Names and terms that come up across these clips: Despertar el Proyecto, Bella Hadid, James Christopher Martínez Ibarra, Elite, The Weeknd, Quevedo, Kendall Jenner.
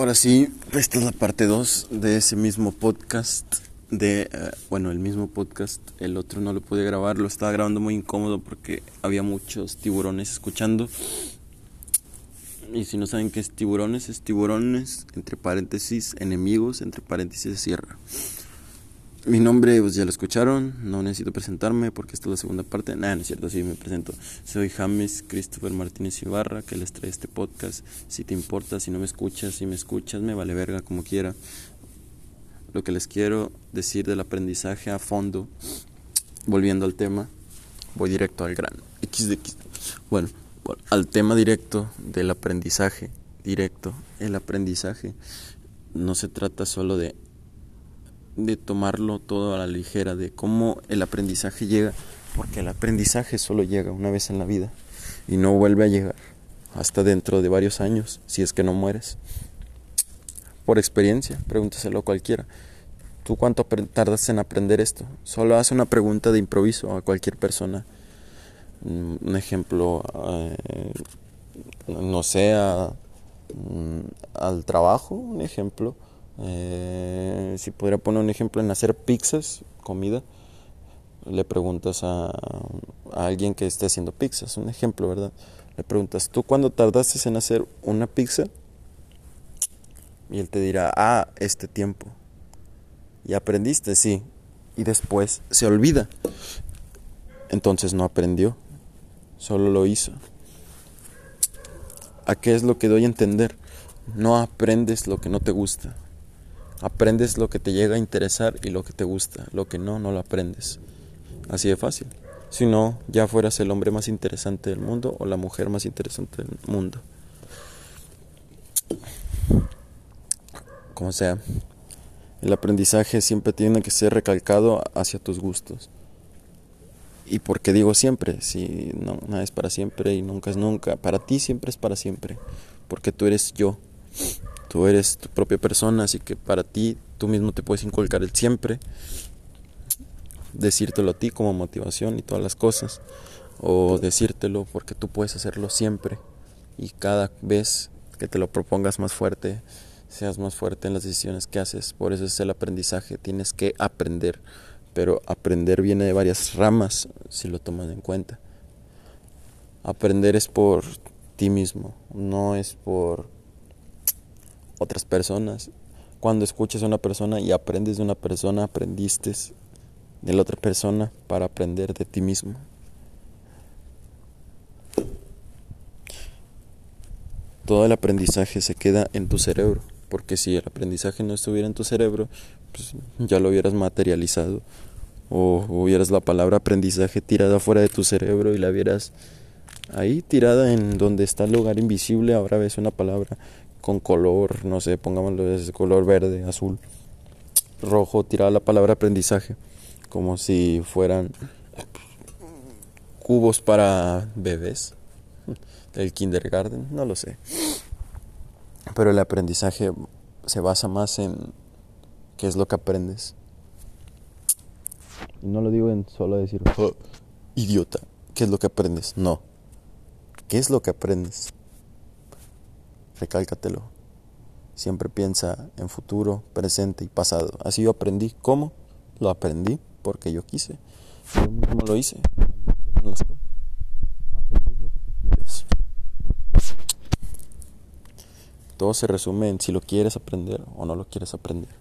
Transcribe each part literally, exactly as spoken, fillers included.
Ahora sí, esta es la parte dos de ese mismo podcast, de, uh, bueno, el mismo podcast, el otro no lo pude grabar, lo estaba grabando muy incómodo porque había muchos tiburones escuchando. Y si no saben qué es tiburones, es tiburones, entre paréntesis, enemigos, entre paréntesis, cierra. Mi nombre, pues ya lo escucharon, no necesito presentarme porque esta es la segunda parte. Nada, no es cierto, sí me presento. Soy James Christopher Martínez Ibarra, que les trae este podcast. Si te importa, si no me escuchas, si me escuchas, me vale verga, como quiera. Lo que les quiero decir del aprendizaje a fondo, volviendo al tema, voy directo al grano. equis de equis. Bueno, al tema directo del aprendizaje, directo, el aprendizaje no se trata solo de de tomarlo todo a la ligera, de cómo el aprendizaje llega, porque el aprendizaje solo llega una vez en la vida y no vuelve a llegar hasta dentro de varios años, si es que no mueres. Por experiencia, pregúntaselo a cualquiera. ¿Tú cuánto tardas en aprender esto? Solo haz una pregunta de improviso a cualquier persona. Un ejemplo, eh, no sé, a, al trabajo, un ejemplo. Eh, si pudiera poner un ejemplo en hacer pizzas, comida, le preguntas a, a alguien que esté haciendo pizzas, un ejemplo, ¿verdad? Le preguntas, ¿tú cuándo tardaste en hacer una pizza? Y él te dirá, ah, este tiempo. Y aprendiste, sí. Y después se olvida. Entonces no aprendió, solo lo hizo. ¿A qué es lo que doy a entender? No aprendes lo que no te gusta. Aprendes lo que te llega a interesar y lo que te gusta. Lo que no, no lo aprendes. Así de fácil. Si no, ya fueras el hombre más interesante del mundo o la mujer más interesante del mundo. Como sea, el aprendizaje siempre tiene que ser recalcado hacia tus gustos. ¿Y por qué digo siempre? Si no, nada es para siempre y nunca es nunca. Para ti siempre es para siempre. Porque tú eres yo. Tú eres tu propia persona, así que para ti, tú mismo te puedes inculcar el siempre, decírtelo a ti como motivación y todas las cosas, o decírtelo porque tú puedes hacerlo siempre, y cada vez que te lo propongas más fuerte, seas más fuerte en las decisiones que haces. Por eso es el aprendizaje, tienes que aprender, pero aprender viene de varias ramas, si lo tomas en cuenta. Aprender es por ti mismo, no es por otras personas. Cuando escuchas a una persona y aprendes de una persona, aprendiste de la otra persona para aprender de ti mismo. Todo el aprendizaje se queda en tu cerebro, porque si el aprendizaje no estuviera en tu cerebro, pues ya lo hubieras materializado, o hubieras la palabra aprendizaje tirada fuera de tu cerebro y la hubieras ahí tirada en donde está el lugar invisible. Ahora ves una palabra con color, no sé, pongámoslo de color verde, azul, rojo, tirada la palabra aprendizaje, como si fueran cubos para bebés del kindergarten, no lo sé. Pero el aprendizaje se basa más en qué es lo que aprendes. Y no lo digo en solo decir, oh, idiota, ¿qué es lo que aprendes? No, ¿qué es lo que aprendes? Recálcatelo. Siempre piensa en futuro, presente y pasado. Así yo aprendí. ¿Cómo? Lo aprendí porque yo quise. Yo mismo lo hice. Todo se resume en si lo quieres aprender o no lo quieres aprender.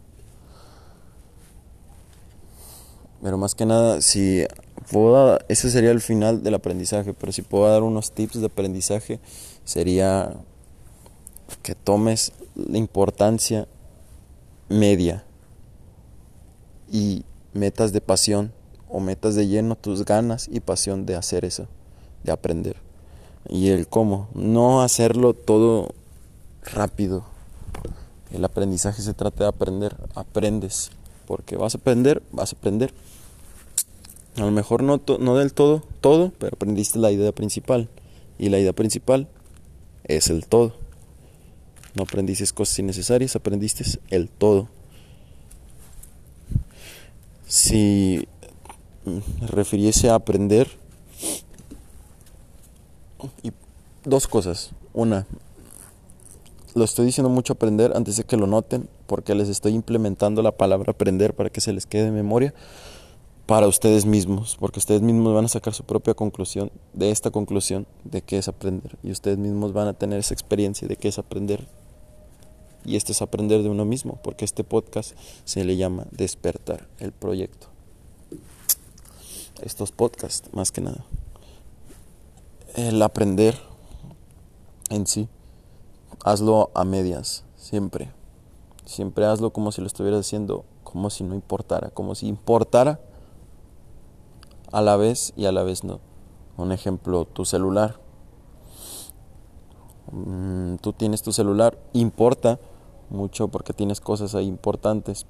Pero más que nada, si puedo dar, ese sería el final del aprendizaje. Pero si puedo dar unos tips de aprendizaje, sería que tomes la importancia media y metas de pasión o metas de lleno tus ganas y pasión de hacer eso, de aprender. Y el cómo, no hacerlo todo rápido. El aprendizaje se trata de aprender, aprendes, porque vas a aprender, vas a aprender. A lo mejor no, to- no del todo, todo, pero aprendiste la idea principal, y la idea principal es el todo. No aprendiste cosas innecesarias, aprendiste el todo. Si me refiriese a aprender, y dos cosas. Una, lo estoy diciendo mucho aprender antes de que lo noten, porque les estoy implementando la palabra aprender para que se les quede en memoria para ustedes mismos, porque ustedes mismos van a sacar su propia conclusión de esta conclusión de qué es aprender, y ustedes mismos van a tener esa experiencia de qué es aprender. Y esto es aprender de uno mismo, porque este podcast se le llama Despertar el Proyecto. Estos podcasts, más que nada. El aprender en sí, hazlo a medias, siempre. Siempre hazlo como si lo estuvieras haciendo, como si no importara, como si importara a la vez y a la vez no. Un ejemplo, tu celular. Tú tienes tu celular, importa mucho porque tienes cosas ahí importantes,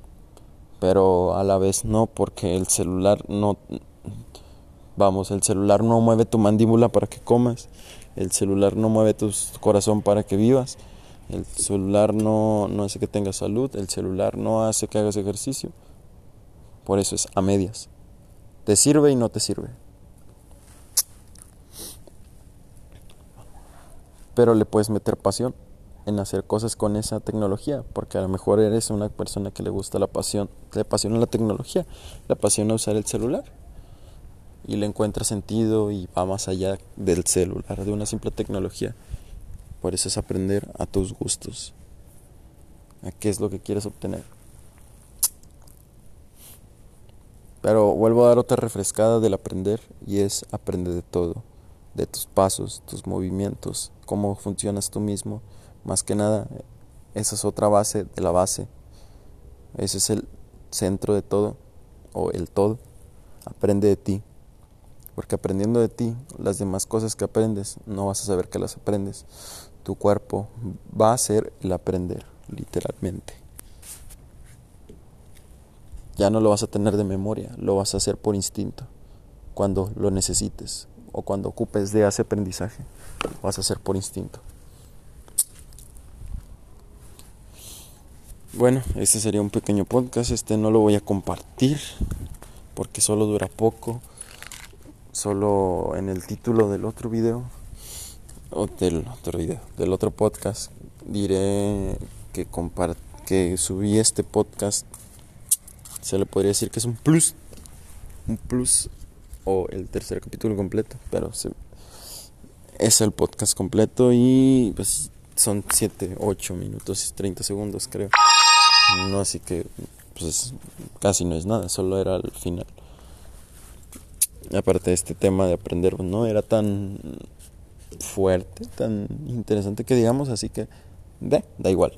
pero a la vez no, porque el celular no, vamos, el celular no mueve tu mandíbula para que comas, el celular no mueve tu corazón para que vivas, el celular no, no hace que tengas salud, el celular no hace que hagas ejercicio. Por eso es a medias, te sirve y no te sirve, pero le puedes meter pasión en hacer cosas con esa tecnología, porque a lo mejor eres una persona que le gusta la pasión, le apasiona la tecnología, le apasiona usar el celular y le encuentra sentido y va más allá del celular, de una simple tecnología. Por eso es aprender a tus gustos, a qué es lo que quieres obtener. Pero vuelvo a dar otra refrescada del aprender, y es aprender de todo, de tus pasos, tus movimientos, cómo funcionas tú mismo. Más que nada, esa es otra base de la base. Ese es el centro de todo, o el todo. Aprende de ti, porque aprendiendo de ti, las demás cosas que aprendes, no vas a saber que las aprendes. Tu cuerpo va a ser el aprender, literalmente. Ya no lo vas a tener de memoria, lo vas a hacer por instinto, cuando lo necesites. O cuando ocupes de ese aprendizaje, lo vas a hacer por instinto. Bueno, este sería un pequeño podcast. Este no lo voy a compartir porque solo dura poco. Solo en el título del otro video o del otro video, del otro podcast, diré que, compart- que subí este podcast. Se le podría decir que es un plus, un plus. O el tercer capítulo completo, pero se, es el podcast completo, y pues son siete, ocho minutos y treinta segundos, creo. No, así que pues casi no es nada, solo era al final. Y aparte, este tema de aprender pues, no era tan fuerte, tan interesante que digamos, así que da, da igual.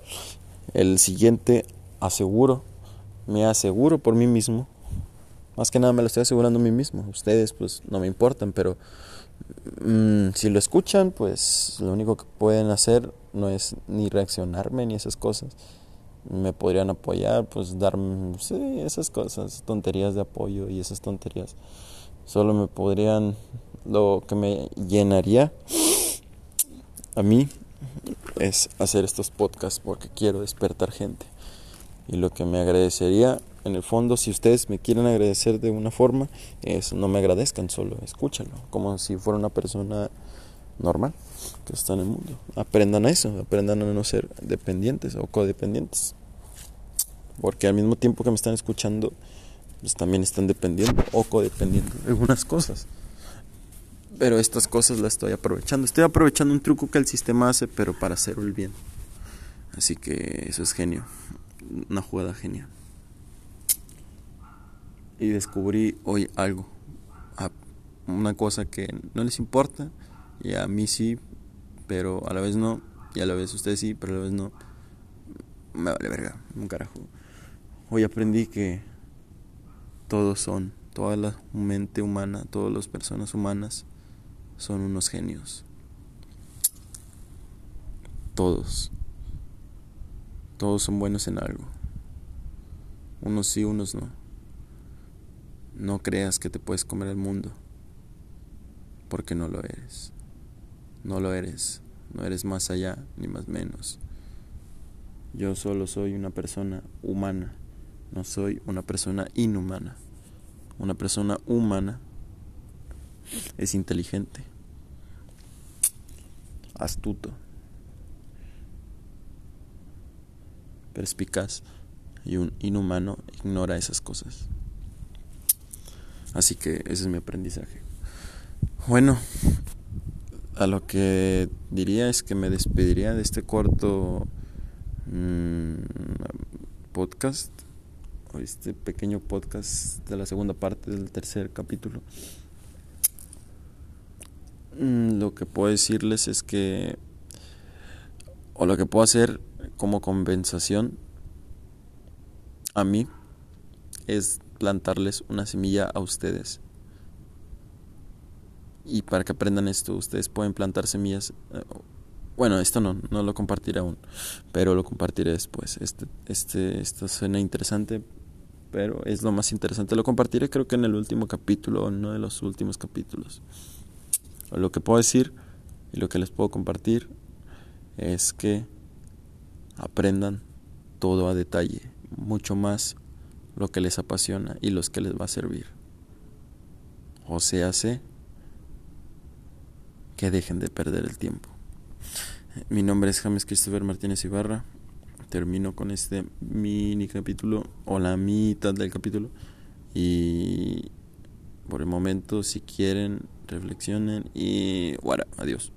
El siguiente aseguro, me aseguro por mí mismo. Más que nada me lo estoy asegurando a mí mismo. Ustedes pues no me importan, pero mmm, si lo escuchan, pues lo único que pueden hacer no es ni reaccionarme ni esas cosas. Me podrían apoyar, pues darme, sí, esas cosas, tonterías de apoyo y esas tonterías. Solo me podrían, lo que me llenaría a mí es hacer estos podcasts, porque quiero despertar gente. Y lo que me agradecería, en el fondo, si ustedes me quieren agradecer de una forma, es no me agradezcan, solo escúchalo, como si fuera una persona normal que está en el mundo. Aprendan a eso, aprendan a no ser dependientes o codependientes, porque al mismo tiempo que me están escuchando, pues también están dependiendo o codependiendo de algunas cosas. Pero estas cosas las estoy aprovechando. Estoy aprovechando un truco que el sistema hace, pero para hacer el bien. Así que eso es genio, una jugada genial. Y descubrí hoy algo, una cosa que no les importa, y a mí sí, pero a la vez no, y a la vez ustedes sí, pero a la vez no. Me vale verga, un carajo. Hoy aprendí que todos son, toda la mente humana, todas las personas humanas son unos genios. Todos. Todos son buenos en algo. Unos sí, unos no. No creas que te puedes comer el mundo, porque no lo eres. No lo eres. No eres más allá ni más menos. Yo solo soy una persona humana. No soy una persona inhumana. Una persona humana es inteligente, astuto, perspicaz y un inhumano ignora esas cosas. Así que ese es mi aprendizaje. Bueno, a lo que diría es que me despediría de este corto mmm, podcast, o este pequeño podcast de la segunda parte del tercer capítulo. Lo que puedo decirles es que, o lo que puedo hacer como compensación a mí, es plantarles una semilla a ustedes. Y para que aprendan esto, ustedes pueden plantar semillas. Bueno, esto no, no lo compartiré aún, pero lo compartiré después. Este, este, esto suena interesante, pero es lo más interesante. Lo compartiré, creo que en el último capítulo, o en uno de los últimos capítulos. Lo que puedo decir y lo que les puedo compartir es que aprendan todo a detalle, mucho más lo que les apasiona y los que les va a servir. O sea, hace que dejen de perder el tiempo. Mi nombre es James Christopher Martínez Ibarra. Termino con este mini capítulo, o la mitad del capítulo, y por el momento, si quieren, reflexionen y bueno, adiós.